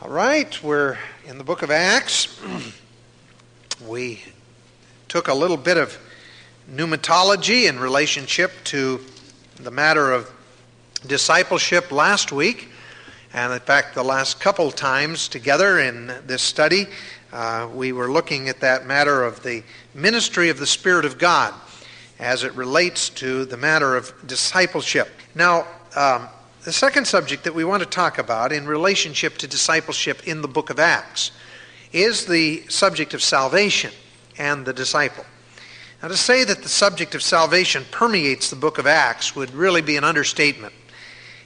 All right, we're in the book of Acts. We took a little bit of pneumatology in relationship to the matter of discipleship last week. And in fact, the last couple times together in this study, we were looking at that matter of the ministry of the Spirit of God as it relates to the matter of discipleship. Now, the second subject that we want to talk about in relationship to discipleship in the book of Acts is the subject of salvation and the disciple. Now, to say that the subject of salvation permeates the book of Acts would really be an understatement.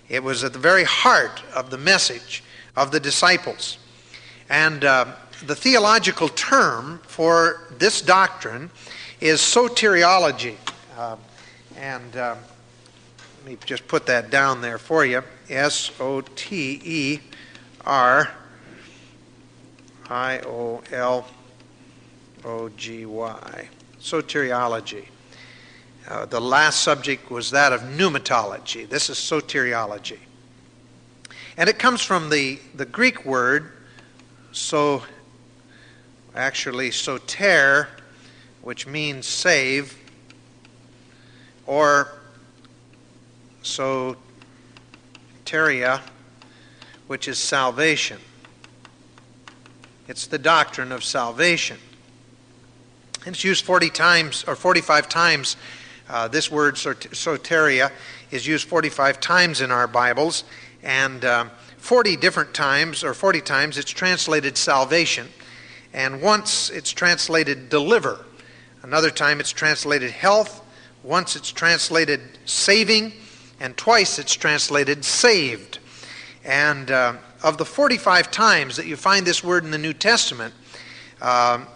It was at the very heart of the message of the disciples. And the theological term for this doctrine is soteriology. Let me just put that down there for you. S-O-T-E-R-I-O-L-O-G-Y. Soteriology. The last subject was that of pneumatology. This is soteriology. And it comes from the Greek word, soter, which means save, or soteria, which is salvation. It's the doctrine of salvation. And it's used 40 times, or 45 times. This word soteria is used 45 times in our Bibles, and 40 times it's translated salvation. And once it's translated deliver. Another time it's translated health. Once it's translated saving. And twice it's translated saved. And of the 45 times that you find this word in the New Testament, 7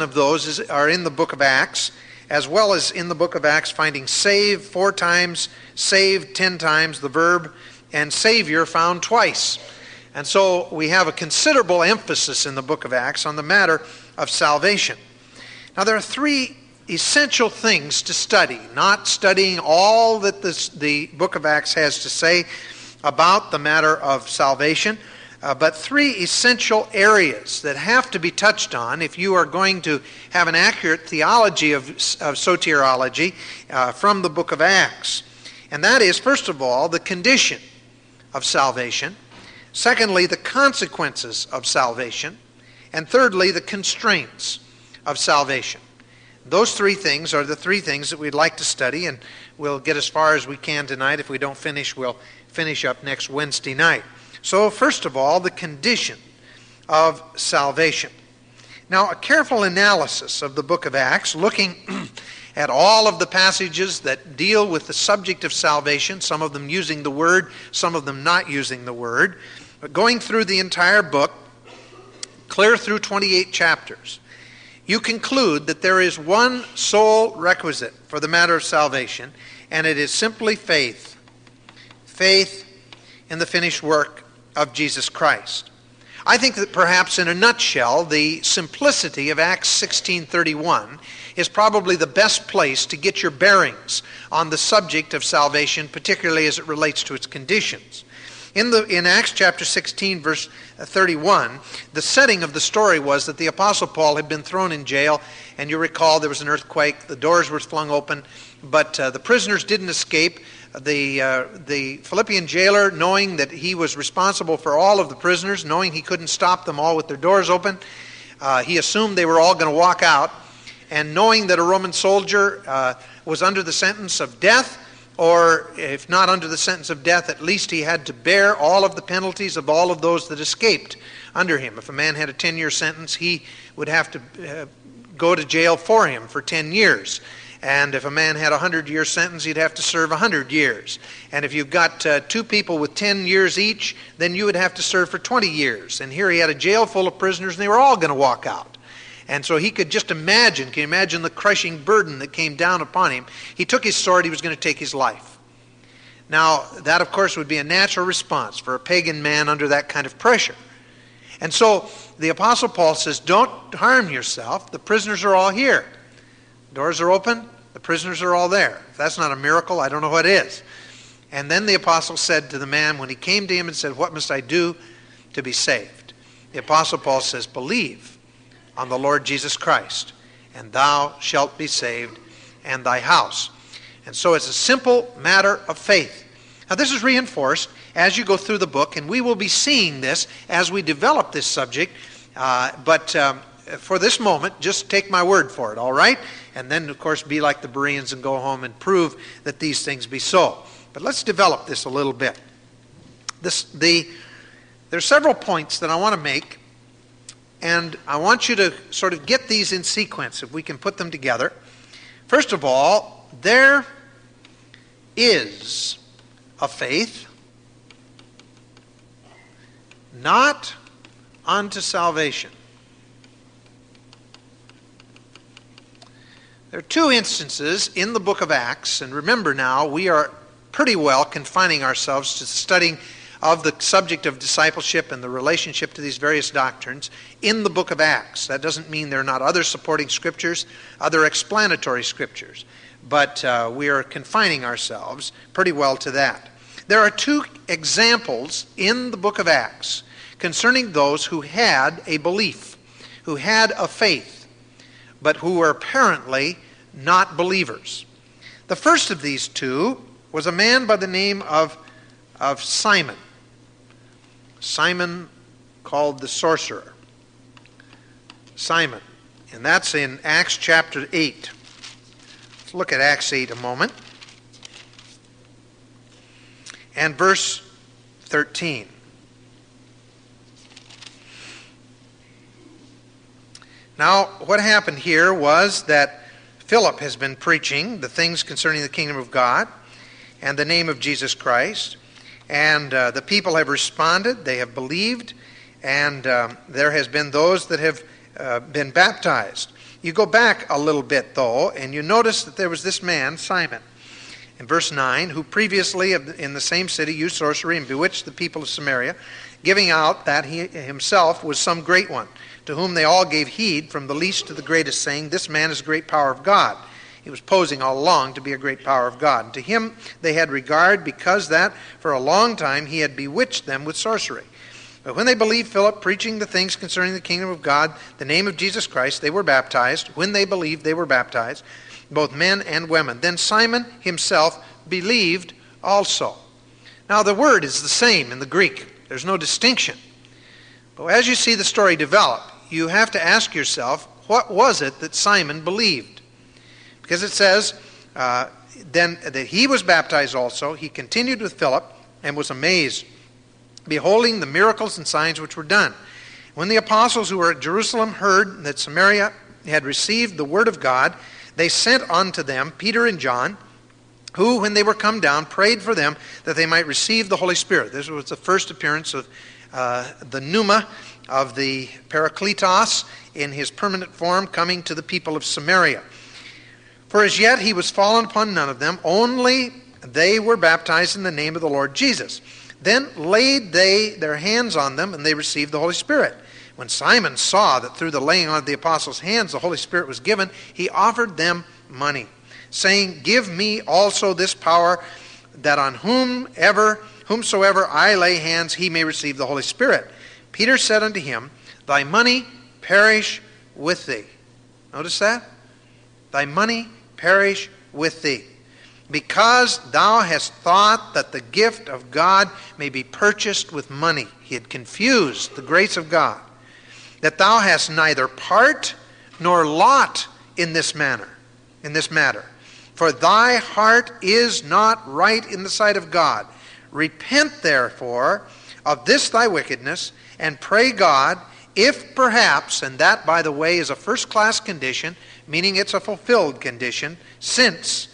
of those are in the book of Acts, as well as in the book of Acts finding save 4 times, saved 10 times, the verb, and Savior found twice. And so we have a considerable emphasis in the book of Acts on the matter of salvation. Now there are 3 essential things to study, not studying all that the book of Acts has to say about the matter of salvation, but 3 essential areas that have to be touched on if you are going to have an accurate theology of soteriology from the book of Acts. And that is, first of all, the condition of salvation. Secondly, the consequences of salvation. And thirdly, the constraints of salvation. Those 3 things are the 3 things that we'd like to study, and we'll get as far as we can tonight. If we don't finish, we'll finish up next Wednesday night. So, first of all, the condition of salvation. Now, a careful analysis of the book of Acts, looking at all of the passages that deal with the subject of salvation, some of them using the word, some of them not using the word, but going through the entire book, clear through 28 chapters, you conclude that there is one sole requisite for the matter of salvation, and it is simply faith. Faith in the finished work of Jesus Christ. I think that perhaps in a nutshell, the simplicity of Acts 16:31 is probably the best place to get your bearings on the subject of salvation, particularly as it relates to its conditions. In Acts chapter 16, verse 31, the setting of the story was that the Apostle Paul had been thrown in jail, and you recall there was an earthquake, the doors were flung open, but the prisoners didn't escape. The Philippian jailer, knowing that he was responsible for all of the prisoners, knowing he couldn't stop them all with their doors open, he assumed they were all going to walk out, and knowing that a Roman soldier was under the sentence of death, or if not under the sentence of death, at least he had to bear all of the penalties of all of those that escaped under him. If a man had a 10-year sentence, he would have to go to jail for him for 10 years. And if a man had a 100-year sentence, he'd have to serve 100 years. And if you've got 2 people with 10 years each, then you would have to serve for 20 years. And here he had a jail full of prisoners, and they were all going to walk out. And so he could just imagine, can you imagine the crushing burden that came down upon him? He took his sword, he was going to take his life. Now, that of course would be a natural response for a pagan man under that kind of pressure. And so the Apostle Paul says, don't harm yourself, the prisoners are all here. Doors are open, the prisoners are all there. If that's not a miracle, I don't know what is. And then the Apostle said to the man, when he came to him and said, what must I do to be saved. The Apostle Paul says, believe on the Lord Jesus Christ, and thou shalt be saved, and thy house. And so it's a simple matter of faith. Now this is reinforced as you go through the book, and we will be seeing this as we develop this subject. For this moment, just take my word for it, all right? And then, of course, be like the Bereans and go home and prove that these things be so. But let's develop this a little bit. There's several points that I want to make, and I want you to sort of get these in sequence, if we can put them together. First of all, there is a faith not unto salvation. There are two instances in the book of Acts, and remember now, we are pretty well confining ourselves to studying of the subject of discipleship and the relationship to these various doctrines in the book of Acts. That doesn't mean there are not other supporting scriptures, other explanatory scriptures, but we are confining ourselves pretty well to that. There are two examples in the book of Acts concerning those who had a belief, who had a faith, but who were apparently not believers. The first of these two was a man by the name of Simon. Simon called the sorcerer. Simon. And that's in Acts chapter 8. Let's look at Acts 8 a moment. And verse 13. Now, what happened here was that Philip has been preaching the things concerning the kingdom of God and the name of Jesus Christ. And the people have responded, they have believed, and there has been those that have been baptized. You go back a little bit, though, and you notice that there was this man, Simon, in verse 9, who previously in the same city used sorcery and bewitched the people of Samaria, giving out that he himself was some great one, to whom they all gave heed, from the least to the greatest, saying, "This man is a great power of God." He was posing all along to be a great power of God. And to him they had regard, because that for a long time he had bewitched them with sorcery. But when they believed Philip, preaching the things concerning the kingdom of God, the name of Jesus Christ, they were baptized. When they believed, they were baptized, both men and women. Then Simon himself believed also. Now the word is the same in the Greek. There's no distinction. But as you see the story develop, you have to ask yourself, what was it that Simon believed? Because it says, then that he was baptized also, he continued with Philip, and was amazed, beholding the miracles and signs which were done. When the apostles who were at Jerusalem heard that Samaria had received the word of God, they sent unto them Peter and John, who, when they were come down, prayed for them that they might receive the Holy Spirit. This was the first appearance of the pneuma, of the Paracletos, in his permanent form, coming to the people of Samaria. For as yet he was fallen upon none of them, only they were baptized in the name of the Lord Jesus. Then laid they their hands on them, and they received the Holy Spirit. When Simon saw that through the laying on of the apostles' hands the Holy Spirit was given, he offered them money, saying, "Give me also this power, that on whomsoever I lay hands, he may receive the Holy Spirit." Peter said unto him, "Thy money perish with thee." Notice that? Thy money perish with thee, because thou hast thought that the gift of God may be purchased with money. He had confused the grace of God. That thou hast neither part nor lot in this manner, in this matter. For thy heart is not right in the sight of God. Repent therefore of this thy wickedness, and pray God, if perhaps, and that, by the way, is a first-class condition, meaning it's a fulfilled condition, since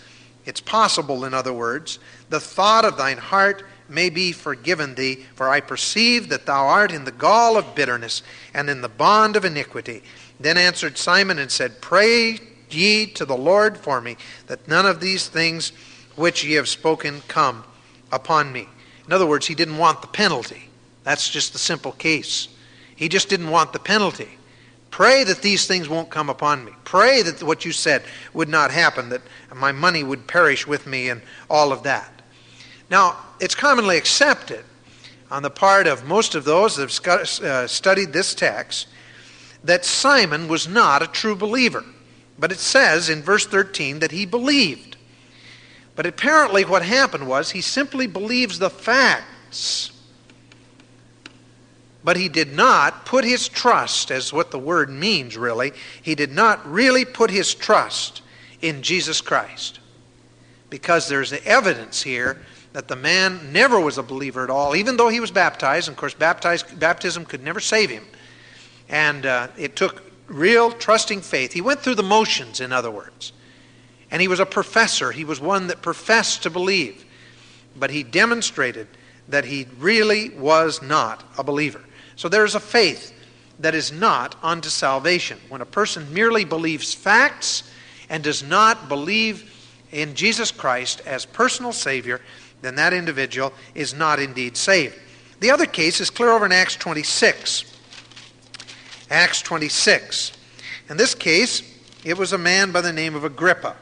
it's possible, in other words, the thought of thine heart may be forgiven thee, for I perceive that thou art in the gall of bitterness and in the bond of iniquity. Then answered Simon and said, "Pray ye to the Lord for me, that none of these things which ye have spoken come upon me." In other words, he didn't want the penalty. That's just the simple case. He just didn't want the penalty. Pray that these things won't come upon me. Pray that what you said would not happen, that my money would perish with me and all of that. Now, it's commonly accepted on the part of most of those that have studied this text that Simon was not a true believer. But it says in verse 13 that he believed. But apparently what happened was he simply believes the facts. But he did not put his trust, as what the word means really, he did not really put his trust in Jesus Christ. Because there's the evidence here that the man never was a believer at all, even though he was baptized. And of course, baptism could never save him. And it took real trusting faith. He went through the motions, in other words. And he was a professor. He was one that professed to believe. But he demonstrated that he really was not a believer. So there is a faith that is not unto salvation. When a person merely believes facts and does not believe in Jesus Christ as personal Savior, then that individual is not indeed saved. The other case is clear over in Acts 26. Acts 26. In this case, it was a man by the name of Agrippa.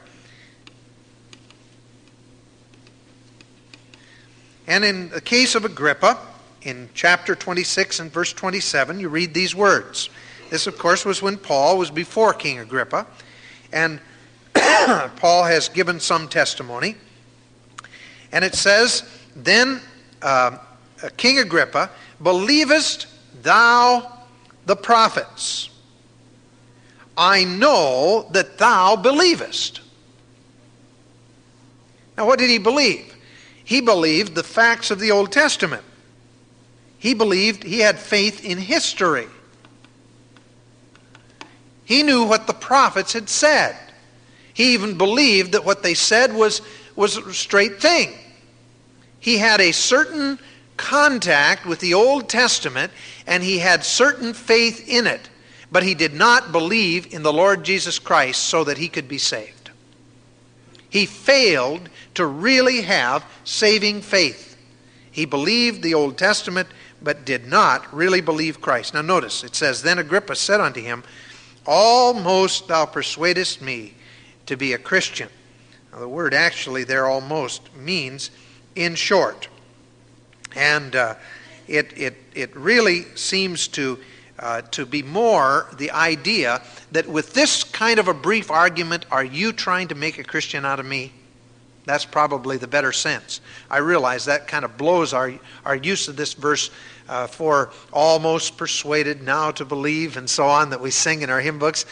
And in the case of Agrippa, in chapter 26 and verse 27, you read these words. This, of course, was when Paul was before King Agrippa. And Paul has given some testimony. And it says, Then King Agrippa, believest thou the prophets? I know that thou believest. Now, what did he believe? He believed the facts of the Old Testament. He believed, he had faith in history. He knew what the prophets had said. He even believed that what they said was a straight thing. He had a certain contact with the Old Testament, and he had certain faith in it, but he did not believe in the Lord Jesus Christ so that he could be saved. He failed to really have saving faith. He believed the Old Testament, but did not really believe Christ. Now notice, it says, Then Agrippa said unto him, Almost thou persuadest me to be a Christian. Now, the word actually there, almost, means in short. And it really seems to be more the idea that with this kind of a brief argument, are you trying to make a Christian out of me? That's probably the better sense. I realize that kind of blows our use of this verse for almost persuaded now to believe and so on that we sing in our hymn books,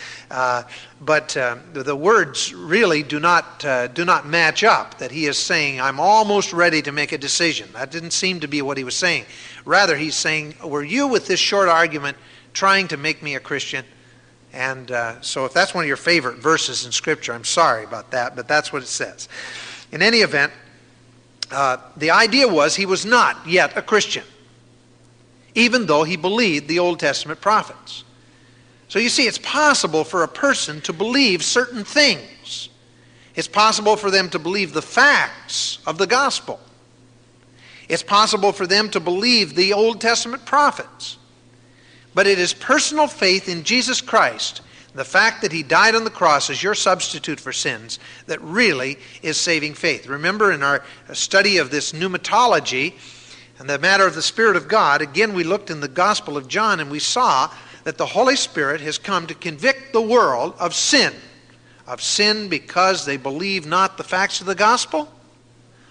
but the words really do not match up. That he is saying, I'm almost ready to make a decision. That didn't seem to be what he was saying. Rather, he's saying, were you with this short argument trying to make me a Christian? And so if that's one of your favorite verses in Scripture, I'm sorry about that, but that's what it says. In any event, the idea was he was not yet a Christian, even though he believed the Old Testament prophets. So you see, it's possible for a person to believe certain things. It's possible for them to believe the facts of the gospel. It's possible for them to believe the Old Testament prophets. But it is personal faith in Jesus Christ, the fact that he died on the cross as your substitute for sins, that really is saving faith. Remember in our study of this pneumatology, and the matter of the Spirit of God, again, we looked in the Gospel of John and we saw that the Holy Spirit has come to convict the world of sin. Of sin because they believe not the facts of the gospel?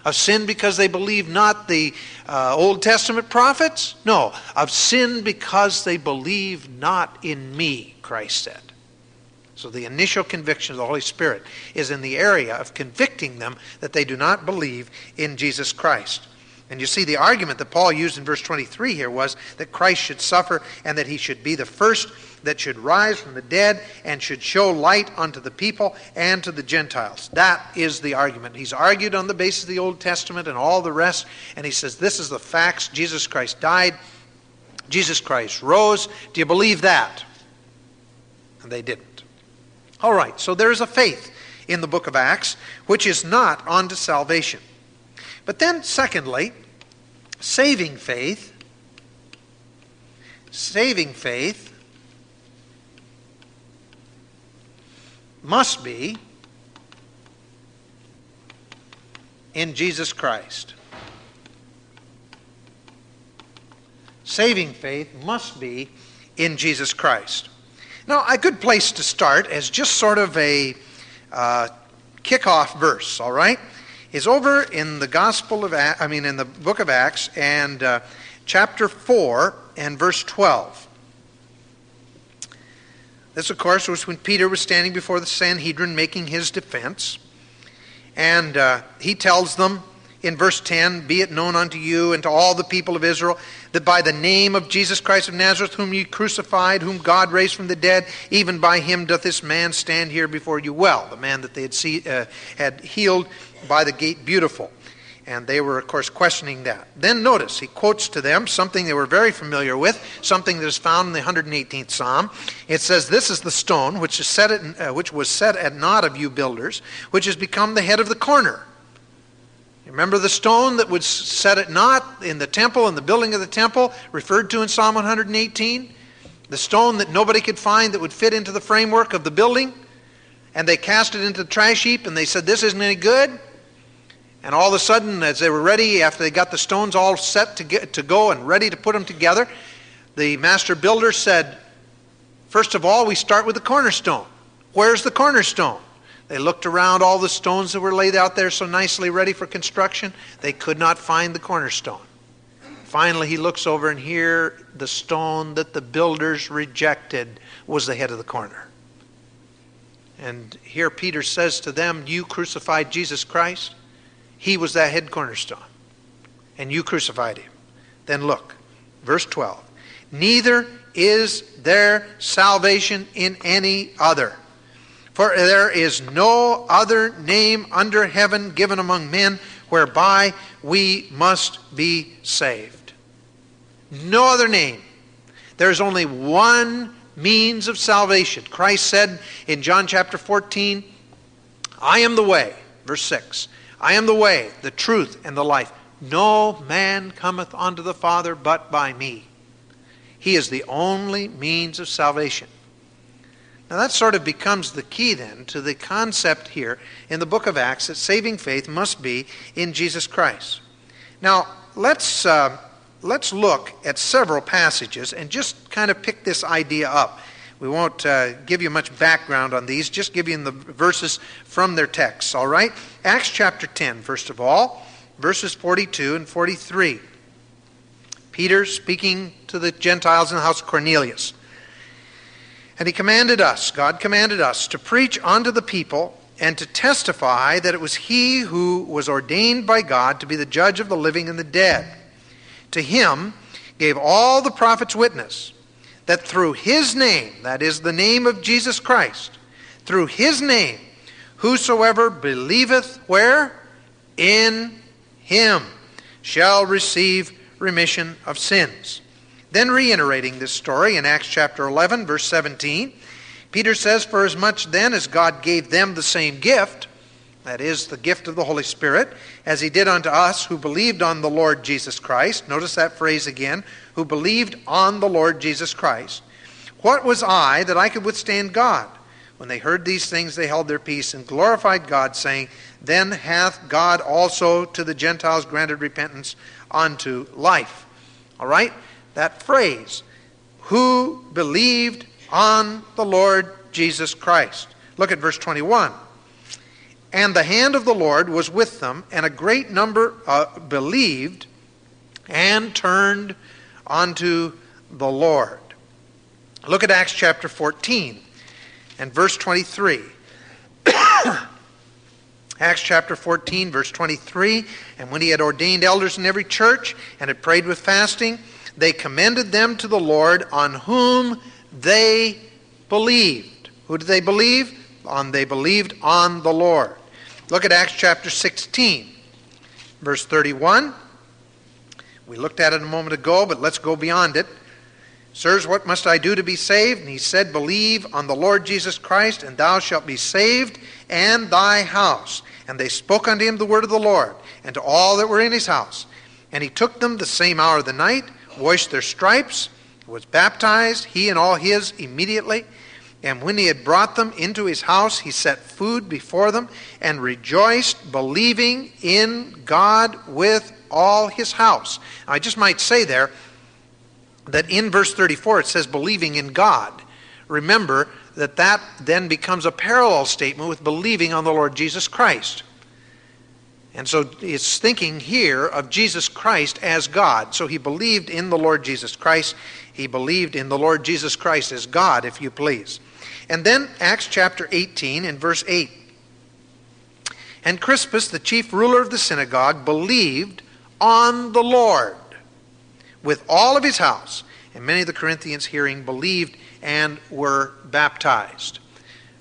Of sin because they believe not the Old Testament prophets? No, of sin because they believe not in me, Christ said. So the initial conviction of the Holy Spirit is in the area of convicting them that they do not believe in Jesus Christ. And you see, the argument that Paul used in verse 23 here was that Christ should suffer and that he should be the first that should rise from the dead and should show light unto the people and to the Gentiles. That is the argument. He's argued on the basis of the Old Testament and all the rest, and he says, this is the facts. Jesus Christ died. Jesus Christ rose. Do you believe that? And they didn't. All right, so there is a faith in the book of Acts which is not unto salvation. But then, secondly, saving faith must be in Jesus Christ. saving faith must be in Jesus Christ. Now, a good place to start as just sort of a kickoff verse, all right, is over in the book of Acts and chapter 4 and verse 12. This, of course, was when Peter was standing before the Sanhedrin making his defense. And he tells them in verse 10, "Be it known unto you and to all the people of Israel that by the name of Jesus Christ of Nazareth, whom ye crucified, whom God raised from the dead, even by him doth this man stand here before you well," the man that they had healed by the gate beautiful. And they were, of course, questioning that. Then notice, he quotes to them something they were very familiar with, something that is found in the 118th Psalm. It says, "This is the stone which was set at naught of you builders, which has become the head of the corner." Remember the stone that was set at naught in the temple, in the building of the temple, referred to in Psalm 118? The stone that nobody could find that would fit into the framework of the building? And they cast it into the trash heap, and they said, "This isn't any good." And all of a sudden, as they were ready, after they got the stones all set to go and ready to put them together, the master builder said, "First of all, we start with the cornerstone. Where's the cornerstone?" They looked around all the stones that were laid out there so nicely ready for construction. They could not find the cornerstone. Finally, he looks over, and here the stone that the builders rejected was the head of the corner. And here Peter says to them, "You crucified Jesus Christ. He was that head cornerstone, and you crucified him." Then look, verse 12. "Neither is there salvation in any other, for there is no other name under heaven given among men whereby we must be saved." No other name. There is only one means of salvation. Christ said in John chapter 14, "I am the way," verse 6. "I am the way, the truth, and the life. No man cometh unto the Father but by me." He is the only means of salvation. Now that sort of becomes the key then to the concept here in the book of Acts that saving faith must be in Jesus Christ. Now let's look at several passages and just kind of pick this idea up. We won't give you much background on these, just give you the verses from their texts, all right? Acts chapter 10, first of all, verses 42 and 43. Peter speaking to the Gentiles in the house of Cornelius. "And he commanded us," God commanded us, "to preach unto the people and to testify that it was he who was ordained by God to be the judge of the living and the dead. To him gave all the prophets witness, that through his name," that is the name of Jesus Christ, "through his name, whosoever believeth," where? "In him shall receive remission of sins." Then reiterating this story in Acts chapter 11, verse 17, Peter says, "For as much then as God gave them the same gift," that is the gift of the Holy Spirit, "as he did unto us who believed on the Lord Jesus Christ," notice that phrase again, "who believed on the Lord Jesus Christ, what was I that I could withstand God? When they heard these things, they held their peace and glorified God, saying, Then hath God also to the Gentiles granted repentance unto life." All right? That phrase, who believed on the Lord Jesus Christ. Look at verse 21. "And the hand of the Lord was with them, and a great number believed and turned unto the Lord." Look at Acts chapter 14 and verse 23. Acts chapter 14, verse 23, "And when he had ordained elders in every church and had prayed with fasting, they commended them to the Lord on whom they believed." Who did they believe? They believed on the Lord. Look at Acts chapter 16, verse 31. We looked at it a moment ago, but let's go beyond it. "Sirs, what must I do to be saved? And he said, Believe on the Lord Jesus Christ, and thou shalt be saved, and thy house. And they spoke unto him the word of the Lord, and to all that were in his house. And he took them the same hour of the night, washed their stripes, was baptized, he and all his immediately. And when he had brought them into his house, he set food before them, and rejoiced, believing in God with all his house." Now, I just might say there, that in verse 34 it says believing in God. Remember that that then becomes a parallel statement with believing on the Lord Jesus Christ. And so it's thinking here of Jesus Christ as God. So he believed in the Lord Jesus Christ. He believed in the Lord Jesus Christ as God, if you please. And then Acts chapter 18 and verse 8. And Crispus, the chief ruler of the synagogue, believed on the Lord with all of his house. And many of the Corinthians hearing believed and were baptized.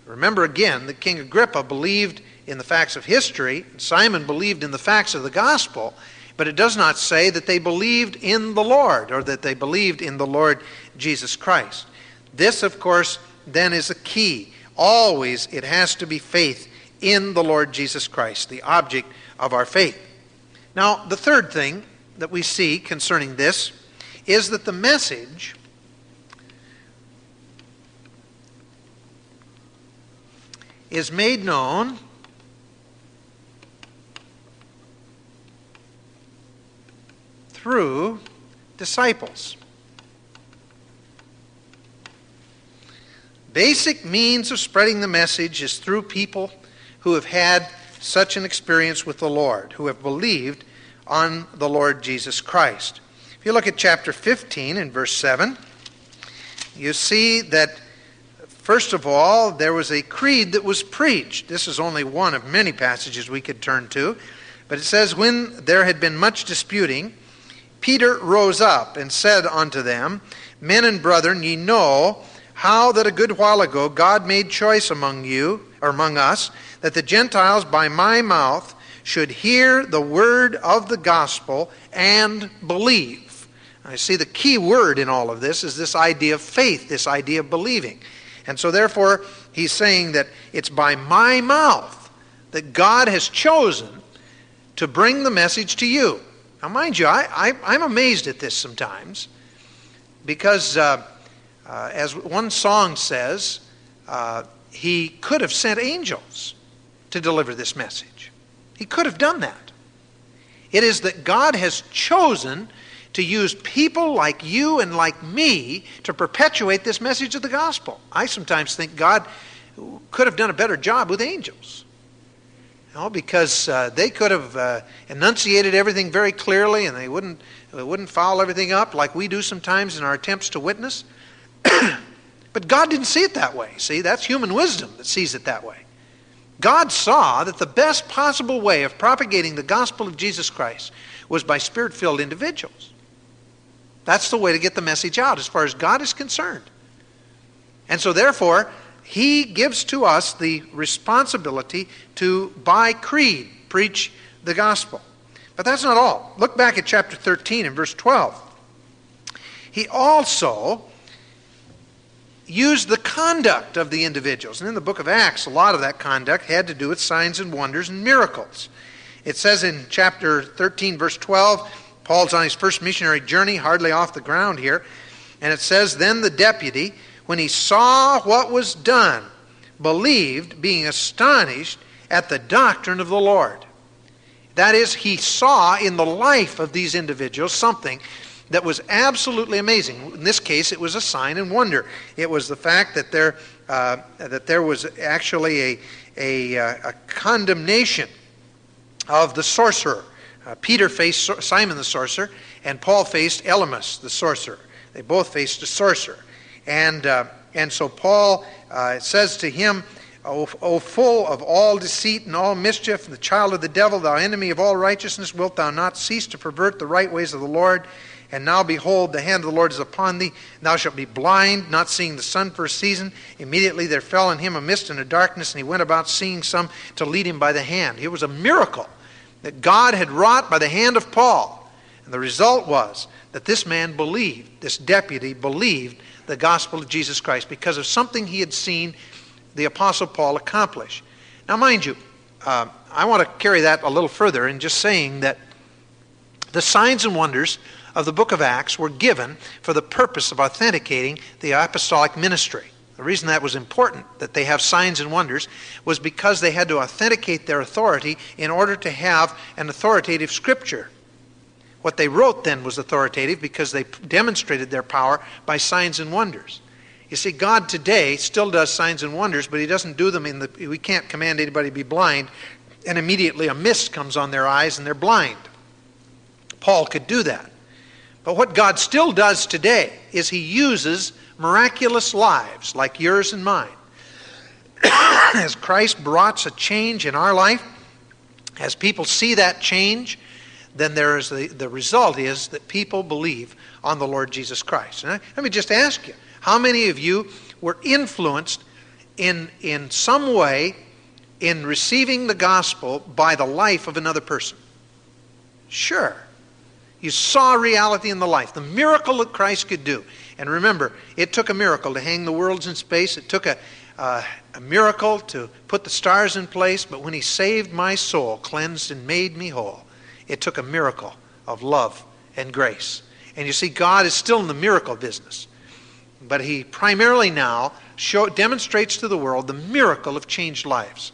Remember again that King Agrippa believed in the facts of history, and Simon believed in the facts of the gospel, but it does not say that they believed in the Lord or that they believed in the Lord Jesus Christ. This, of course, then is a key. Always it has to be faith in the Lord Jesus Christ, the object of our faith. Now, the third thing that we see concerning this is that the message is made known through disciples. Basic means of spreading the message is through people who have had such an experience with the Lord, who have believed on the Lord Jesus Christ. If you look at chapter 15 and verse 7, you see that, first of all, there was a creed that was preached. This is only one of many passages we could turn to, but it says, when there had been much disputing, Peter rose up and said unto them, Men and brethren, ye know how that a good while ago God made choice among you, or among us, that the Gentiles by my mouth should hear the word of the gospel and believe. I see the key word in all of this is this idea of faith, this idea of believing. And so therefore, he's saying that it's by my mouth that God has chosen to bring the message to you. Now, mind you, I'm amazed at this sometimes because, as one song says, he could have sent angels to deliver this message. He could have done that. It is that God has chosen to use people like you and like me to perpetuate this message of the gospel. I sometimes think God could have done a better job with angels. No, because they could have enunciated everything very clearly, and they wouldn't foul everything up like we do sometimes in our attempts to witness. But God didn't see it that way. See, that's human wisdom that sees it that way. God saw that the best possible way of propagating the gospel of Jesus Christ was by Spirit-filled individuals. That's the way to get the message out as far as God is concerned. And so therefore, he gives to us the responsibility to, by creed, preach the gospel. But that's not all. Look back at chapter 13 and verse 12. He also used the conduct of the individuals. And in the book of Acts, a lot of that conduct had to do with signs and wonders and miracles. It says in chapter 13, verse 12, Paul's on his first missionary journey, hardly off the ground here. And it says, Then the deputy, when he saw what was done, believed, being astonished at the doctrine of the Lord. That is, he saw in the life of these individuals something that was absolutely amazing. In this case, it was a sign and wonder. It was the fact that there was actually a condemnation of the sorcerer. Peter faced Simon the sorcerer, and Paul faced Elymas the sorcerer. They both faced a sorcerer. And so Paul says to him, O full of all deceit and all mischief, and the child of the devil, thou enemy of all righteousness, wilt thou not cease to pervert the right ways of the Lord? And now behold, the hand of the Lord is upon thee. And thou shalt be blind, not seeing the sun for a season. Immediately there fell on him a mist and a darkness, and he went about seeing some to lead him by the hand. It was a miracle that God had wrought by the hand of Paul. And the result was that this man believed, this deputy believed, the gospel of Jesus Christ because of something he had seen the Apostle Paul accomplish. Now, mind you, I want to carry that a little further in just saying that the signs and wonders of the book of Acts were given for the purpose of authenticating the apostolic ministry. The reason that was important, that they have signs and wonders, was because they had to authenticate their authority in order to have an authoritative scripture. What they wrote then was authoritative because they demonstrated their power by signs and wonders. You see, God today still does signs and wonders, but he doesn't do them we can't command anybody to be blind, and immediately a mist comes on their eyes and they're blind. Paul could do that. But what God still does today is he uses miraculous lives like yours and mine. As Christ brought a change in our life, as people see that change, then there is the result is that people believe on the Lord Jesus Christ. And let me just ask you, how many of you were influenced in some way in receiving the gospel by the life of another person? Sure. You saw reality in the life, the miracle that Christ could do. And remember, it took a miracle to hang the worlds in space. It took a miracle to put the stars in place. But when he saved my soul, cleansed and made me whole, it took a miracle of love and grace. And you see, God is still in the miracle business. But he primarily now demonstrates to the world the miracle of changed lives.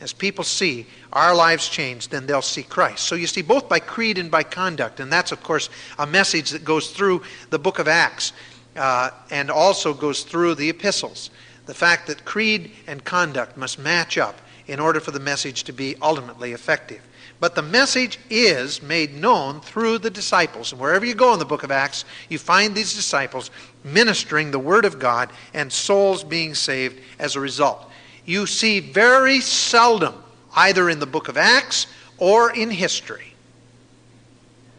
As people see our lives change, then they'll see Christ. So you see, both by creed and by conduct, and that's, of course, a message that goes through the book of Acts and also goes through the epistles. The fact that creed and conduct must match up in order for the message to be ultimately effective. But the message is made known through the disciples. And wherever you go in the book of Acts, you find these disciples ministering the word of God and souls being saved as a result. You see very seldom, either in the book of Acts or in history,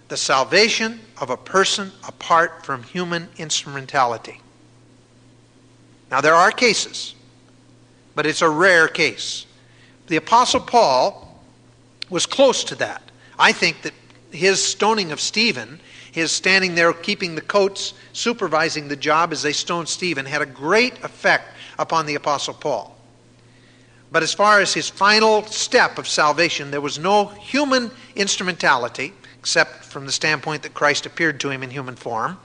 the salvation of a person apart from human instrumentality. Now there are cases, but it's a rare case. The Apostle Paul was close to that. I think that his stoning of Stephen, his standing there keeping the coats, supervising the job as they stoned Stephen, had a great effect upon the Apostle Paul. But as far as his final step of salvation, there was no human instrumentality, except from the standpoint that Christ appeared to him in human form.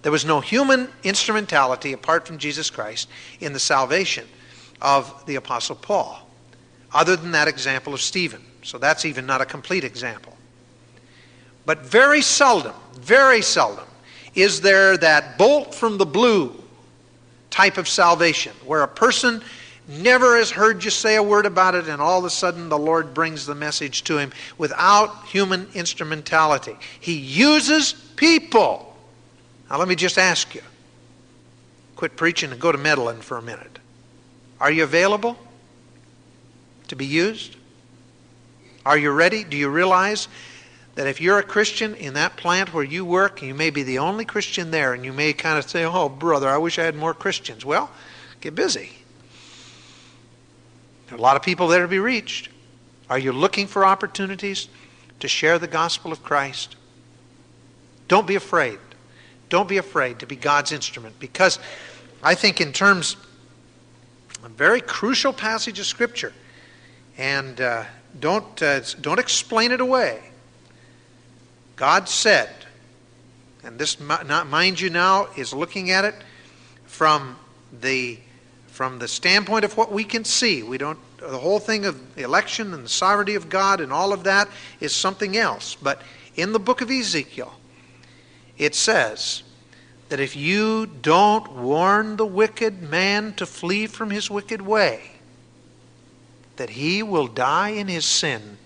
There was no human instrumentality apart from Jesus Christ in the salvation of the Apostle Paul, other than that example of Stephen. So that's even not a complete example. But very seldom, is there that bolt from the blue type of salvation, where a person never has heard you say a word about it, and all of a sudden the Lord brings the message to him without human instrumentality. He uses people. Now let me just ask you, quit preaching and go to meddling for a minute. Are you available to be used? Are you ready? Do you realize that if you're a Christian in that plant where you work, you may be the only Christian there, and you may kind of say, oh, brother, I wish I had more Christians. Well, get busy. There are a lot of people there to be reached. Are you looking for opportunities to share the gospel of Christ? Don't be afraid. Don't be afraid to be God's instrument, because I think in terms of a very crucial passage of Scripture, and don't explain it away. God said, and this, mind you now, is looking at it from the standpoint of what we can see. The whole thing of the election and the sovereignty of God and all of that is something else. But in the book of Ezekiel, it says that if you don't warn the wicked man to flee from his wicked way, that he will die in his sin,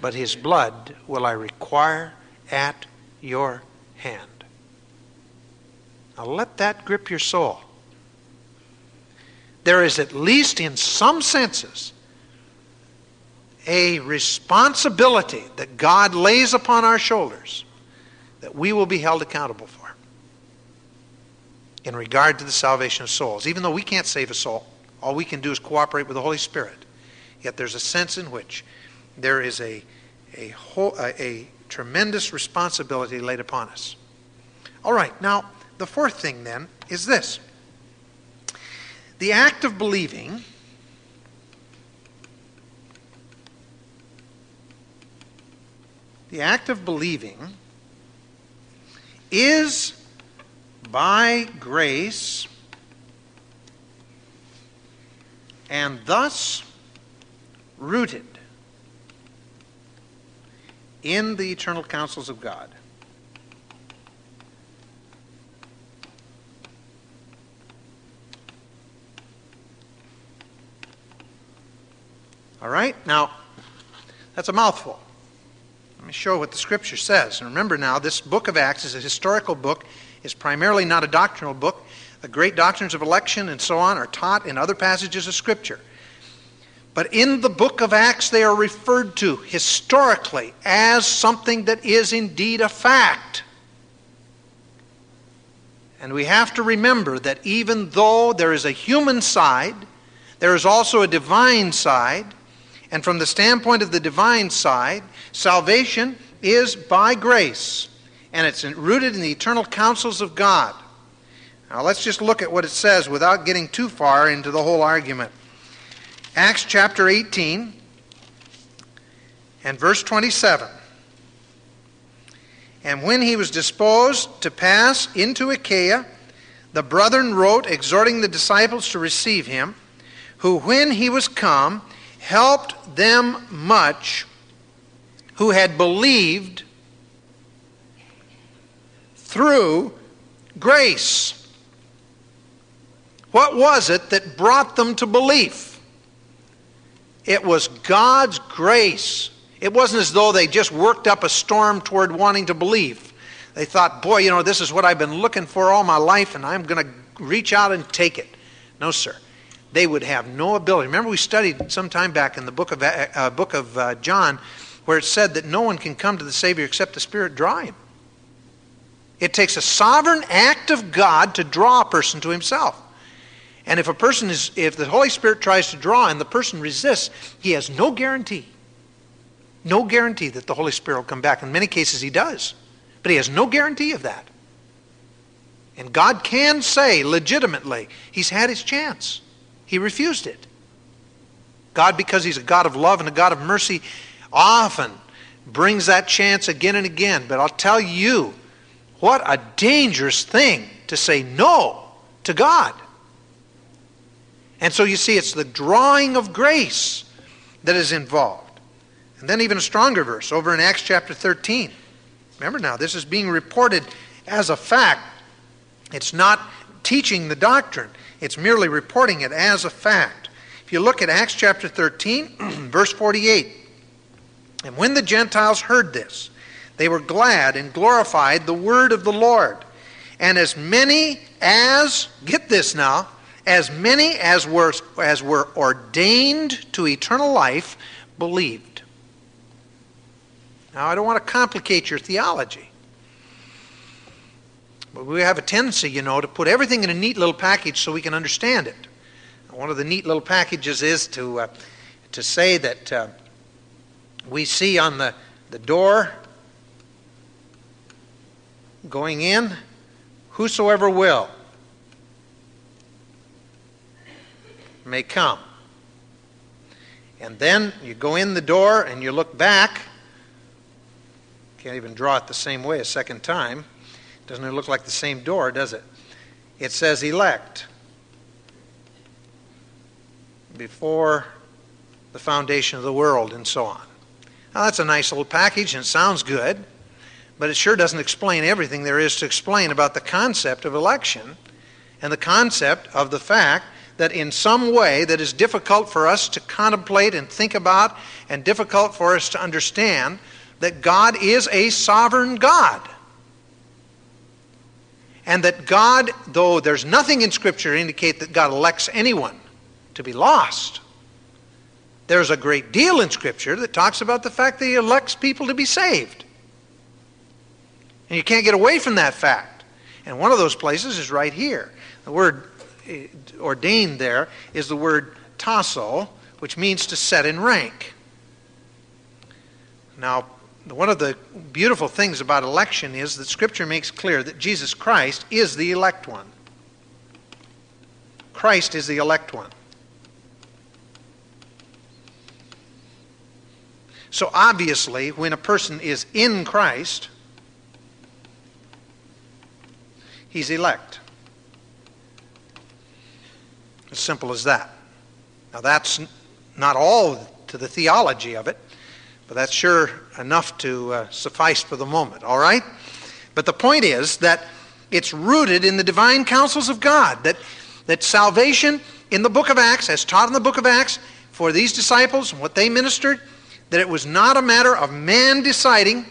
but his blood will I require at your hand. Now let that grip your soul. There is, at least in some senses, a responsibility that God lays upon our shoulders that we will be held accountable for in regard to the salvation of souls. Even though we can't save a soul, all we can do is cooperate with the Holy Spirit. Yet there's a sense in which there is a tremendous responsibility laid upon us. All right, now the fourth thing then is this. The act of believing is by grace and thus rooted in the eternal counsels of God. All right, now, that's a mouthful. Let me show what the Scripture says. And remember now, this book of Acts is a historical book. It's primarily not a doctrinal book. The great doctrines of election and so on are taught in other passages of Scripture. But in the book of Acts, they are referred to historically as something that is indeed a fact. And we have to remember that even though there is a human side, there is also a divine side. And from the standpoint of the divine side, salvation is by grace, and it's rooted in the eternal counsels of God. Now let's just look at what it says without getting too far into the whole argument. Acts chapter 18 and verse 27. And when he was disposed to pass into Achaia, the brethren wrote, exhorting the disciples to receive him, who when he was come, helped them much who had believed through grace. What was it that brought them to belief? It was God's grace. It wasn't as though they just worked up a storm toward wanting to believe. They thought, boy, you know, this is what I've been looking for all my life, and I'm going to reach out and take it. No, sir. They would have no ability. Remember, we studied some time back in the book of John, where it said that no one can come to the Savior except the Spirit draw him. It takes a sovereign act of God to draw a person to himself. And if a person is, if the Holy Spirit tries to draw and the person resists, he has no guarantee that the Holy Spirit will come back. In many cases, he does, but he has no guarantee of that. And God can say legitimately, he's had his chance. He refused it. God, because he's a God of love and a God of mercy, often brings that chance again and again. But I'll tell you, what a dangerous thing to say no to God. And so you see, it's the drawing of grace that is involved. And then even a stronger verse over in Acts chapter 13. Remember now, this is being reported as a fact. It's not teaching the doctrine. It's merely reporting it as a fact. If you look at Acts chapter 13, verse 48, and when the Gentiles heard this, they were glad and glorified the word of the Lord. And as many as, get this now, as many as were ordained to eternal life believed. Now, I don't want to complicate your theology. But we have a tendency, you know, to put everything in a neat little package so we can understand it. One of the neat little packages is to say that we see on the door going in, whosoever will may come. And then you go in the door and you look back. Can't even draw it the same way a second time. Doesn't it look like the same door, does it? It says elect before the foundation of the world and so on. Now that's a nice little package and it sounds good. But it sure doesn't explain everything there is to explain about the concept of election and the concept of the fact that in some way that is difficult for us to contemplate and think about and difficult for us to understand that God is a sovereign God. And that God, though there's nothing in Scripture to indicate that God elects anyone to be lost, there's a great deal in Scripture that talks about the fact that he elects people to be saved. And you can't get away from that fact. And one of those places is right here. The word ordained there is the word tasso, which means to set in rank. Now, one of the beautiful things about election is that Scripture makes clear that Jesus Christ is the elect one. Christ is the elect one. So obviously, when a person is in Christ, he's elect. As simple as that. Now that's not all to the theology of it, But that's sure enough to suffice for the moment, all right? But the point is that it's rooted in the divine counsels of God, that salvation in the book of Acts, as taught in the book of Acts, for these disciples and what they ministered, that it was not a matter of man deciding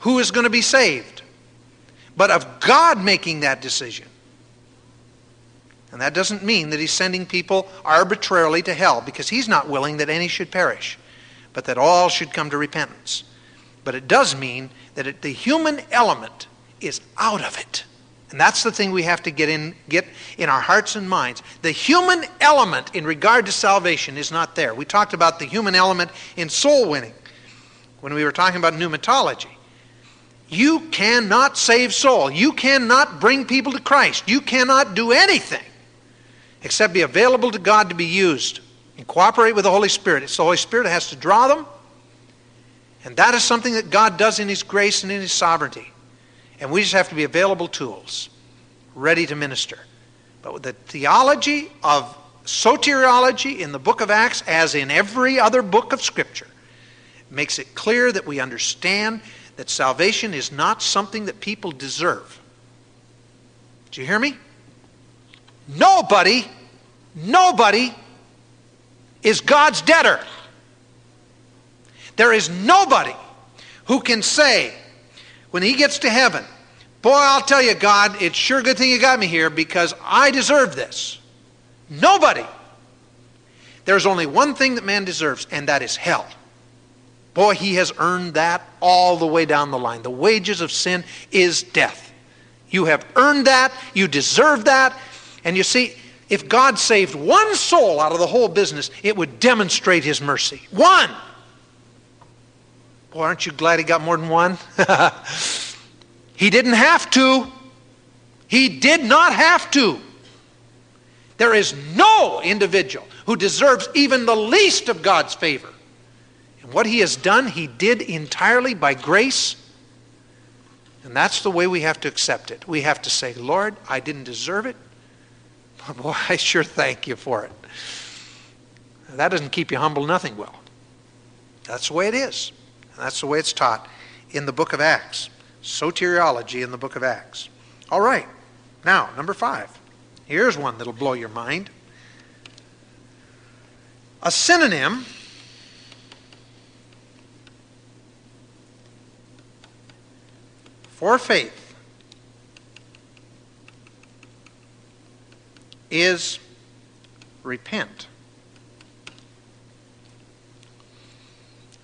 who is going to be saved, but of God making that decision. And that doesn't mean that he's sending people arbitrarily to hell, because he's not willing that any should perish, but that all should come to repentance. But it does mean that the human element is out of it. And that's the thing we have to get in our hearts and minds. The human element in regard to salvation is not there. We talked about the human element in soul winning when we were talking about pneumatology. You cannot save soul. You cannot bring people to Christ. You cannot do anything except be available to God to be used and cooperate with the Holy Spirit. It's the Holy Spirit that has to draw them. And that is something that God does in His grace and in His sovereignty. And we just have to be available tools, ready to minister. But the theology of soteriology in the book of Acts, as in every other book of Scripture, makes it clear that we understand that salvation is not something that people deserve. Do you hear me? Nobody is God's debtor. There is nobody who can say, when he gets to heaven, boy, I'll tell you, God, it's sure a good thing you got me here because I deserve this. Nobody. There's only one thing that man deserves, and that is hell. Boy, he has earned that all the way down the line. The wages of sin is death. You have earned that. You deserve that. And you see, if God saved one soul out of the whole business, it would demonstrate his mercy. One. Boy, aren't you glad he got more than one? He didn't have to. He did not have to. There is no individual who deserves even the least of God's favor. And what he has done, he did entirely by grace. And that's the way we have to accept it. We have to say, Lord, I didn't deserve it, but boy, I sure thank you for it. That doesn't keep you humble, nothing will. That's the way it is. That's the way it's taught in the book of Acts. Soteriology in the book of Acts. All right. Now, number 5. Here's one that'll blow your mind. A synonym for faith is repent.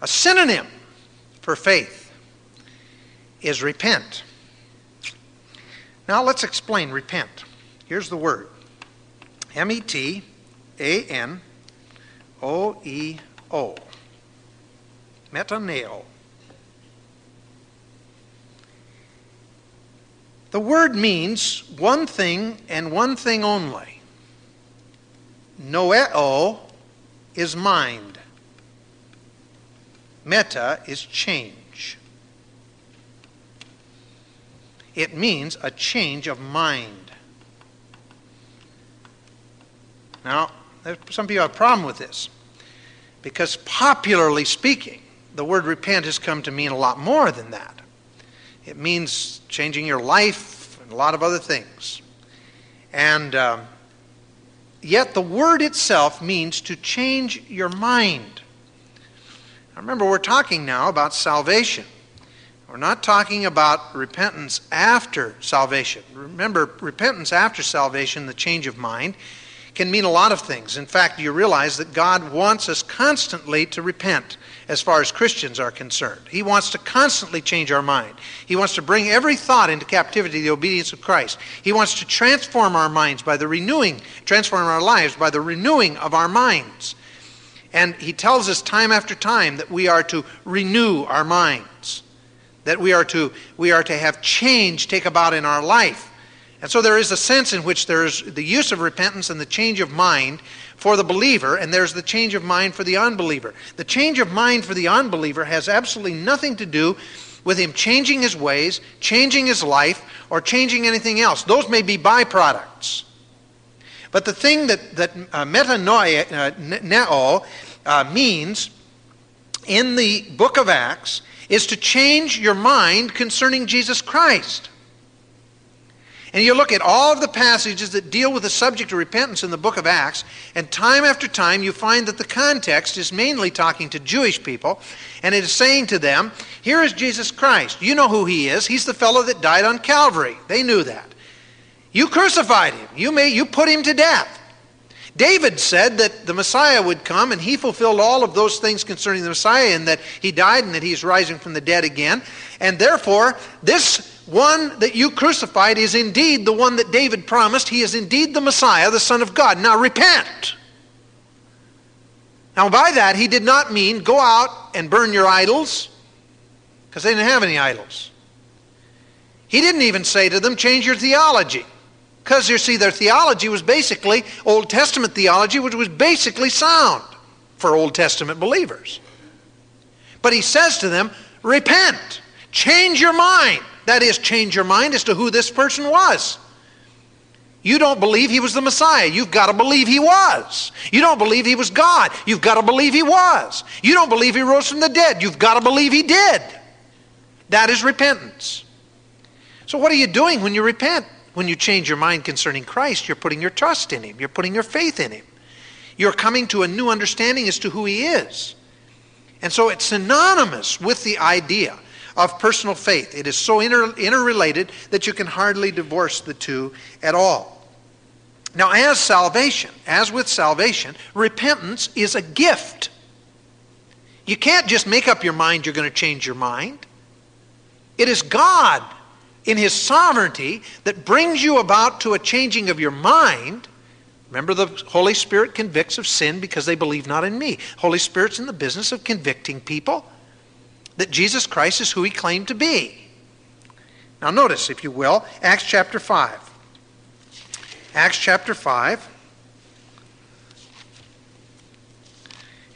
A synonym for faith is repent. Now let's explain repent. Here's the word. metanoeo. Metanoeo. The word means one thing and one thing only. Noeo is mind. Meta is change. It means a change of mind. Now, some people have a problem with this, because popularly speaking, the word repent has come to mean a lot more than that. It means changing your life and a lot of other things. And yet the word itself means to change your mind. Now remember, we're talking now about salvation. We're not talking about repentance after salvation. Remember, repentance after salvation, the change of mind, can mean a lot of things. In fact, you realize that God wants us constantly to repent as far as Christians are concerned. He wants to constantly change our mind. He wants to bring every thought into captivity to the obedience of Christ. He wants to transform our lives by the renewing of our minds. And he tells us time after time that we are to renew our minds, that we are to have change take about in our life. And so there is a sense in which there is the use of repentance and the change of mind for the believer, and there's the change of mind for the unbeliever. The change of mind for the unbeliever has absolutely nothing to do with him changing his ways, changing his life, or changing anything else. Those may be byproducts. But the thing that metanoeo means in the book of Acts is to change your mind concerning Jesus Christ. And you look at all of the passages that deal with the subject of repentance in the book of Acts, and time after time you find that the context is mainly talking to Jewish people, and it is saying to them, here is Jesus Christ. You know who he is. He's the fellow that died on Calvary. They knew that. You crucified him. You put him to death. David said that the Messiah would come, and he fulfilled all of those things concerning the Messiah, and that he died and that he's rising from the dead again. And therefore, this one that you crucified is indeed the one that David promised. He is indeed the Messiah, the Son of God. Now repent. Now by that, he did not mean go out and burn your idols, because they didn't have any idols. He didn't even say to them, change your theology. Because, you see, their theology was basically Old Testament theology, which was basically sound for Old Testament believers. But he says to them, repent, change your mind. That is, change your mind as to who this person was. You don't believe he was the Messiah. You've got to believe he was. You don't believe he was God. You've got to believe he was. You don't believe he rose from the dead. You've got to believe he did. That is repentance. So what are you doing when you repent? When you change your mind concerning Christ, you're putting your trust in him. You're putting your faith in him. You're coming to a new understanding as to who he is. And so it's synonymous with the idea of personal faith. It is so interrelated that you can hardly divorce the two at all. Now, as with salvation, repentance is a gift. You can't just make up your mind you're going to change your mind. It is God in his sovereignty that brings you about to a changing of your mind. Remember, the Holy Spirit convicts of sin because they believe not in me. Holy Spirit's in the business of convicting people that Jesus Christ is who he claimed to be. Now notice, if you will, Acts chapter 5. Acts chapter 5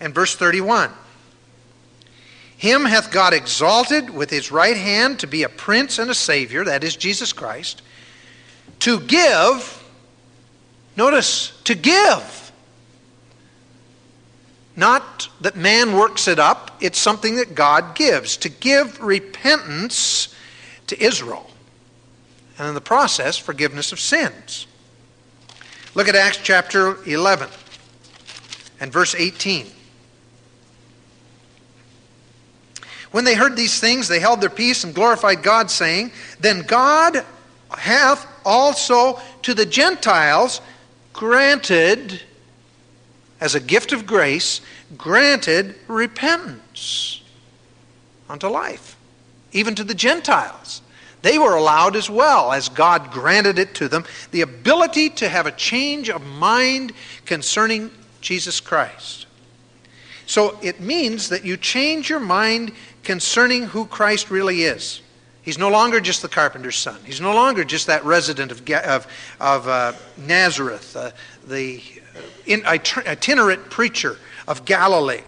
and verse 31. Him hath God exalted with his right hand to be a prince and a savior, that is Jesus Christ, to give, notice, to give. Not that man works it up, it's something that God gives, to give repentance to Israel, and in the process, forgiveness of sins. Look at Acts chapter 11 and verse 18. When they heard these things, they held their peace and glorified God, saying, then God hath also to the Gentiles granted, as a gift of grace, granted repentance unto life, even to the Gentiles. They were allowed as well, as God granted it to them, the ability to have a change of mind concerning Jesus Christ. So it means that you change your mind concerning who Christ really is. He's no longer just the carpenter's son. He's no longer just that resident of Nazareth, the itinerant preacher of Galilee.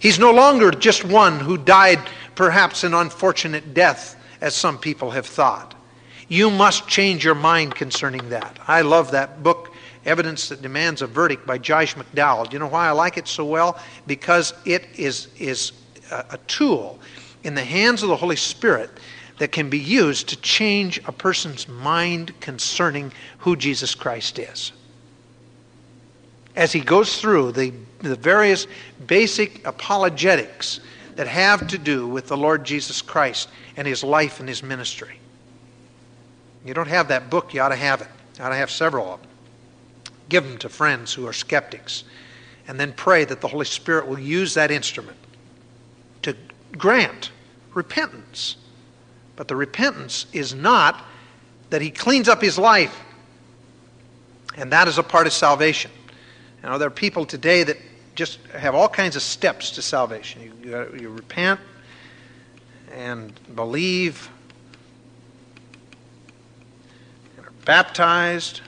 He's no longer just one who died perhaps an unfortunate death, as some people have thought. You must change your mind concerning that. I love that book, Evidence That Demands a Verdict, by Josh McDowell. Do you know why I like it so well? Because it is a tool in the hands of the Holy Spirit that can be used to change a person's mind concerning who Jesus Christ is. As he goes through the various basic apologetics that have to do with the Lord Jesus Christ and his life and his ministry. You don't have that book, you ought to have it. You ought to have several of them. Give them to friends who are skeptics, and then pray that the Holy Spirit will use that instrument to grant repentance. But the repentance is not that he cleans up his life, and that is a part of salvation. You know, there are people today that just have all kinds of steps to salvation. You repent and believe and are baptized,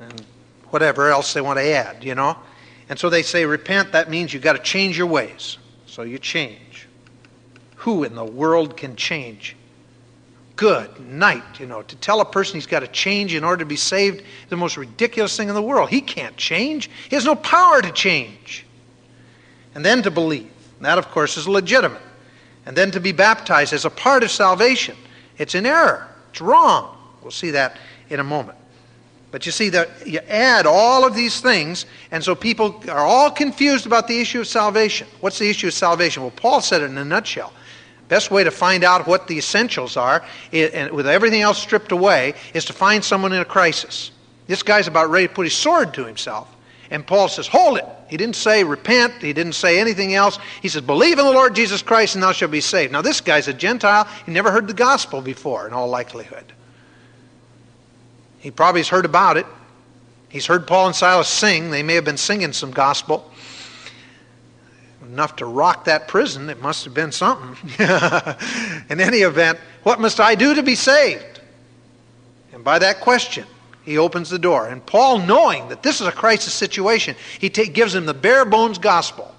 and whatever else they want to add, you know. And so they say, repent, that means you've got to change your ways. So you change. Who in the world can change? Good night, you know. To tell a person he's got to change in order to be saved is the most ridiculous thing in the world. He can't change. He has no power to change. and then to believe. And that, of course, is legitimate. And then to be baptized as a part of salvation. It's an error. It's wrong. We'll see that in a moment. But you see, that you add all of these things, and so people are all confused about the issue of salvation. What's the issue of salvation? Well, Paul said it in a nutshell. Best way to find out what the essentials are, and with everything else stripped away, is to find someone in a crisis. This guy's about ready to put his sword to himself. And Paul says, hold it. He didn't say repent. He didn't say anything else. He says, believe in the Lord Jesus Christ and thou shalt be saved. Now, this guy's a Gentile. He never heard the gospel before, in all likelihood. He probably has heard about it. He's heard Paul and Silas sing. They may have been singing some gospel. Enough to rock that prison. It must have been something. In any event, what must I do to be saved? And by that question, he opens the door. And Paul, knowing that this is a crisis situation, he gives him the bare bones gospel.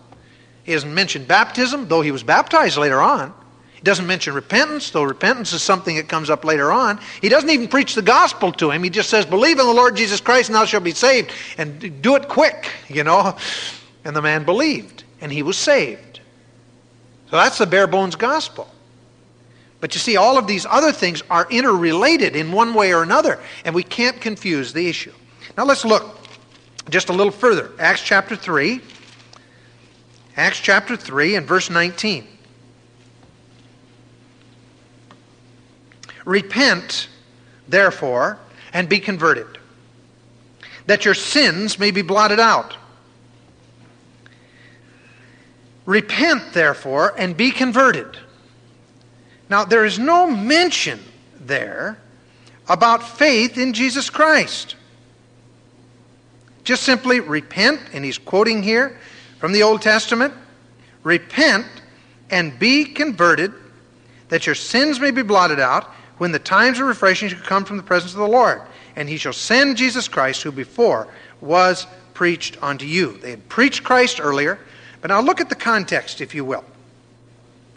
He doesn't mention baptism, though he was baptized later on. He doesn't mention repentance, though repentance is something that comes up later on. He doesn't even preach the gospel to him. He just says, believe in the Lord Jesus Christ and thou shalt be saved. And do it quick, you know. And the man believed, and he was saved. So that's the bare bones gospel. But you see, all of these other things are interrelated in one way or another, and we can't confuse the issue. Now let's look just a little further. Acts chapter 3. Acts chapter 3 and verse 19. Repent, therefore, and be converted, that your sins may be blotted out. Repent, therefore, and be converted. Now, there is no mention there about faith in Jesus Christ. Just simply repent, and he's quoting here from the Old Testament, repent and be converted, that your sins may be blotted out, when the times of refreshing shall come from the presence of the Lord. And he shall send Jesus Christ, who before was preached unto you. They had preached Christ earlier, but now look at the context, if you will.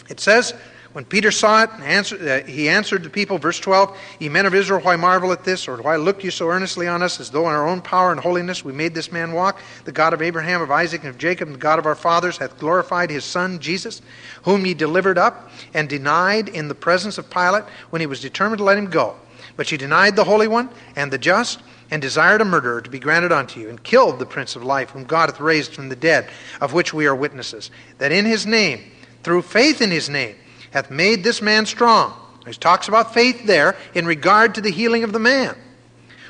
It says, when Peter saw it, he answered the people, verse 12, Ye men of Israel, why marvel at this? Or why look you so earnestly on us, as though in our own power and holiness we made this man walk? The God of Abraham, of Isaac, and of Jacob, and the God of our fathers, hath glorified his Son, Jesus, whom ye delivered up and denied in the presence of Pilate, when he was determined to let him go. But ye denied the Holy One and the Just, and desired a murderer to be granted unto you, and killed the Prince of Life, whom God hath raised from the dead, of which we are witnesses, that in his name, through faith in his name, hath made this man strong. He talks about faith there in regard to the healing of the man,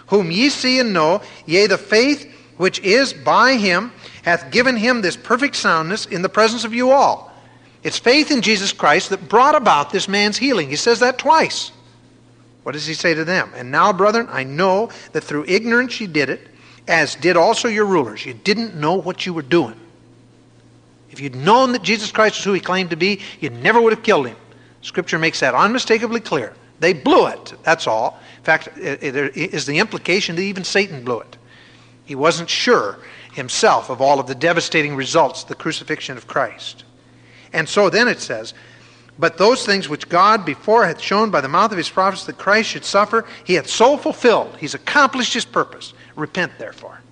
whom ye see and know, yea, the faith which is by him hath given him this perfect soundness in the presence of you all. It's faith in Jesus Christ that brought about this man's healing. He says that twice. What does he say to them? And now, brethren, I know that through ignorance ye did it, as did also your rulers. You didn't know what you were doing. If you'd known that Jesus Christ was who he claimed to be, you never would have killed him. Scripture makes that unmistakably clear. They blew it, that's all. In fact, it is the implication that even Satan blew it. He wasn't sure himself of all of the devastating results of the crucifixion of Christ. And so then it says, But those things which God before hath shown by the mouth of his prophets that Christ should suffer, he hath so fulfilled. He's accomplished his purpose. Repent, therefore.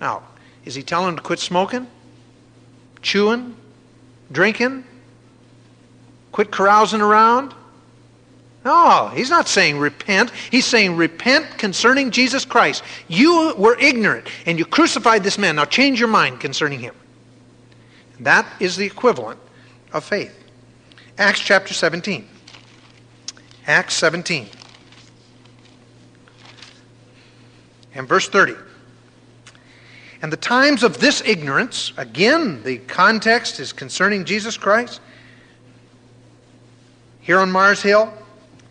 Now, is he telling him to quit smoking? Chewing, drinking, quit carousing around? No, he's not saying repent. He's saying repent concerning Jesus Christ. You were ignorant, and you crucified this man. Now change your mind concerning him. That is the equivalent of faith. Acts chapter 17. Acts 17. And verse 30. And the times of this ignorance, again, the context is concerning Jesus Christ. Here on Mars Hill,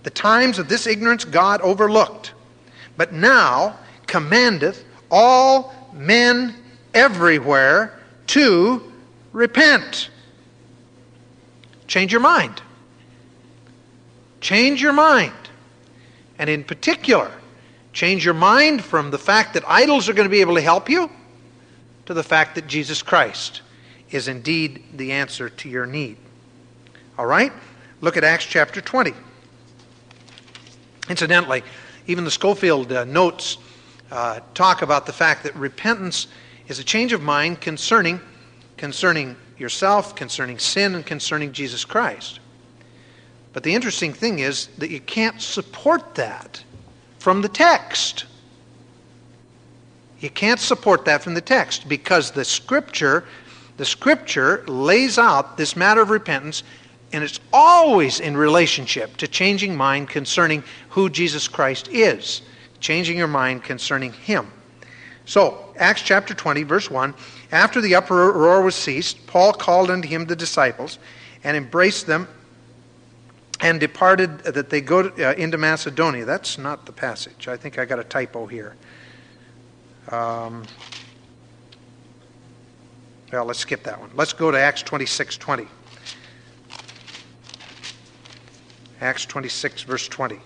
the times of this ignorance God overlooked, but now commandeth all men everywhere to repent. Change your mind. Change your mind. And in particular, change your mind from the fact that idols are going to be able to help you, to the fact that Jesus Christ is indeed the answer to your need. All right? Look at Acts chapter 20. Incidentally, even the Schofield notes talk about the fact that repentance is a change of mind concerning concerning yourself, concerning sin, and concerning Jesus Christ. But the interesting thing is that you can't support that from the text. You can't support that from the text because the Scripture lays out this matter of repentance, and it's always in relationship to changing mind concerning who Jesus Christ is, changing your mind concerning Him. So, Acts chapter 20, verse 1, after the uproar was ceased, Paul called unto him the disciples and embraced them and departed that they go into Macedonia. That's not the passage. I think I got a typo here. Well, let's skip that one. Let's go to Acts 26:20. Acts 26, verse 20.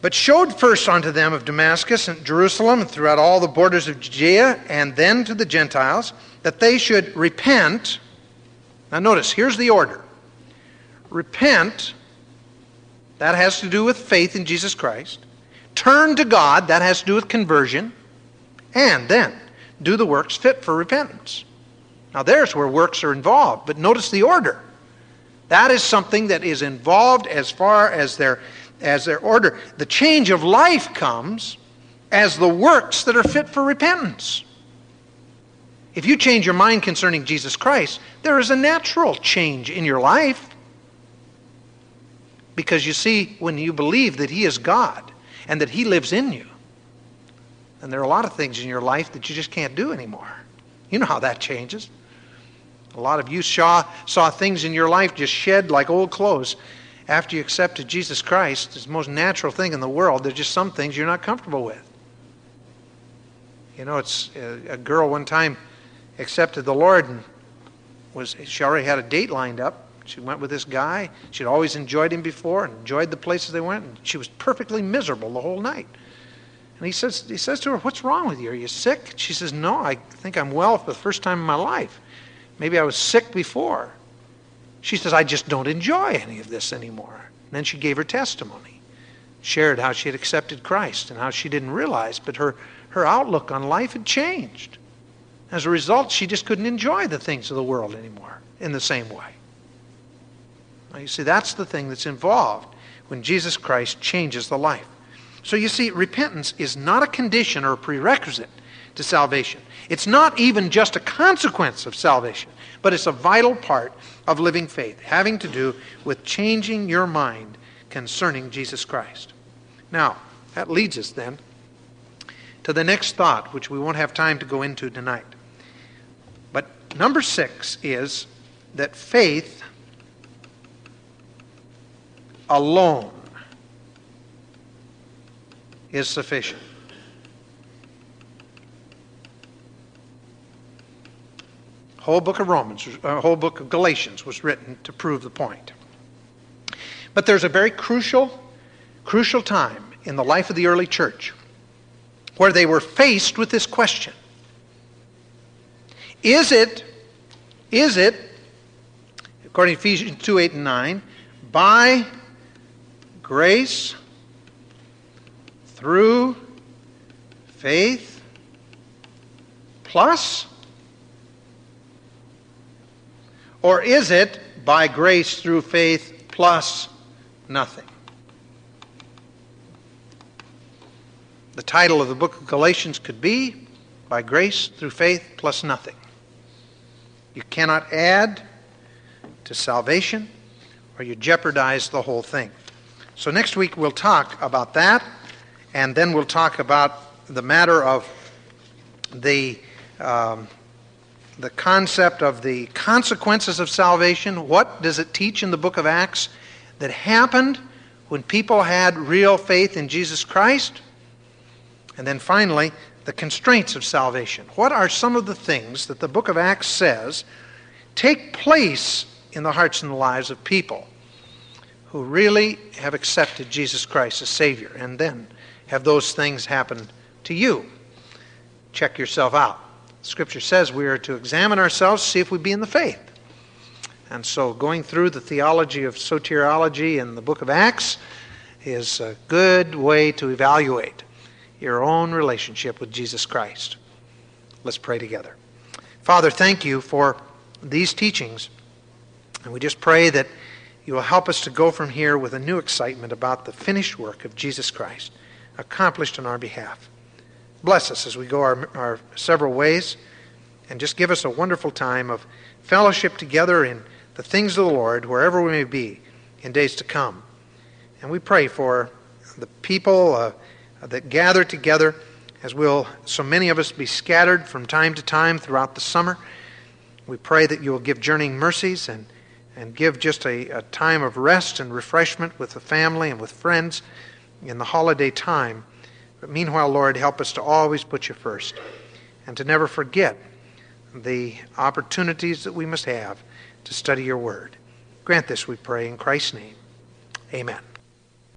But showed first unto them of Damascus and Jerusalem and throughout all the borders of Judea, and then to the Gentiles, that they should repent. Now notice, here's the order. Repent, that has to do with faith in Jesus Christ. Turn to God, that has to do with conversion. And then, do the works fit for repentance. Now there's where works are involved, but notice the order. That is something that is involved as far as their order. The change of life comes as the works that are fit for repentance. If you change your mind concerning Jesus Christ, there is a natural change in your life. Because you see, when you believe that He is God and that He lives in you, and there are a lot of things in your life that you just can't do anymore. You know how that changes. A lot of you saw things in your life just shed like old clothes. After you accepted Jesus Christ, it's the most natural thing in the world. There's just some things you're not comfortable with. You know, it's a girl one time accepted the Lord, and she already had a date lined up. She went with this guy. She'd always enjoyed him before and enjoyed the places they went, and she was perfectly miserable the whole night. And he says to her, "What's wrong with you? Are you sick?" She says, "No, I think I'm well for the first time in my life. Maybe I was sick before." She says, "I just don't enjoy any of this anymore." And then she gave her testimony, shared how she had accepted Christ and how she didn't realize, but her outlook on life had changed. As a result, she just couldn't enjoy the things of the world anymore in the same way. Now, you see, that's the thing that's involved when Jesus Christ changes the life. So you see, repentance is not a condition or a prerequisite to salvation. It's not even just a consequence of salvation, but it's a vital part of living faith, having to do with changing your mind concerning Jesus Christ. Now, that leads us then to the next thought, which we won't have time to go into tonight. But number 6 is that faith alone is sufficient. Whole book of Galatians was written to prove the point. But there's a very crucial time in the life of the early church where they were faced with this question. Is it, according to Ephesians 2:8 and 9, by grace through faith plus? Or is it by grace through faith plus nothing? The title of the book of Galatians could be By Grace Through Faith Plus Nothing. You cannot add to salvation or you jeopardize the whole thing. So next week we'll talk about that, and then we'll talk about the matter of the concept of the consequences of salvation. What does it teach in the book of Acts that happened when people had real faith in Jesus Christ? And then finally, the constraints of salvation. What are some of the things that the book of Acts says take place in the hearts and the lives of people who really have accepted Jesus Christ as Savior? And then have those things happen to you? Check yourself out. Scripture says we are to examine ourselves to see if we be in the faith. And so going through the theology of soteriology in the book of Acts is a good way to evaluate your own relationship with Jesus Christ. Let's pray together. Father, thank you for these teachings. And we just pray that you will help us to go from here with a new excitement about the finished work of Jesus Christ, accomplished on our behalf. Bless us as we go our several ways, and just give us a wonderful time of fellowship together in the things of the Lord, wherever we may be in days to come. And we pray for the people that gather together, as will so many of us be scattered from time to time throughout the summer. We pray that you will give journeying mercies and give just a time of rest and refreshment with the family and with friends in the holiday time. But meanwhile, Lord, help us to always put you first and to never forget the opportunities that we must have to study your word. Grant this, we pray, in Christ's name. Amen.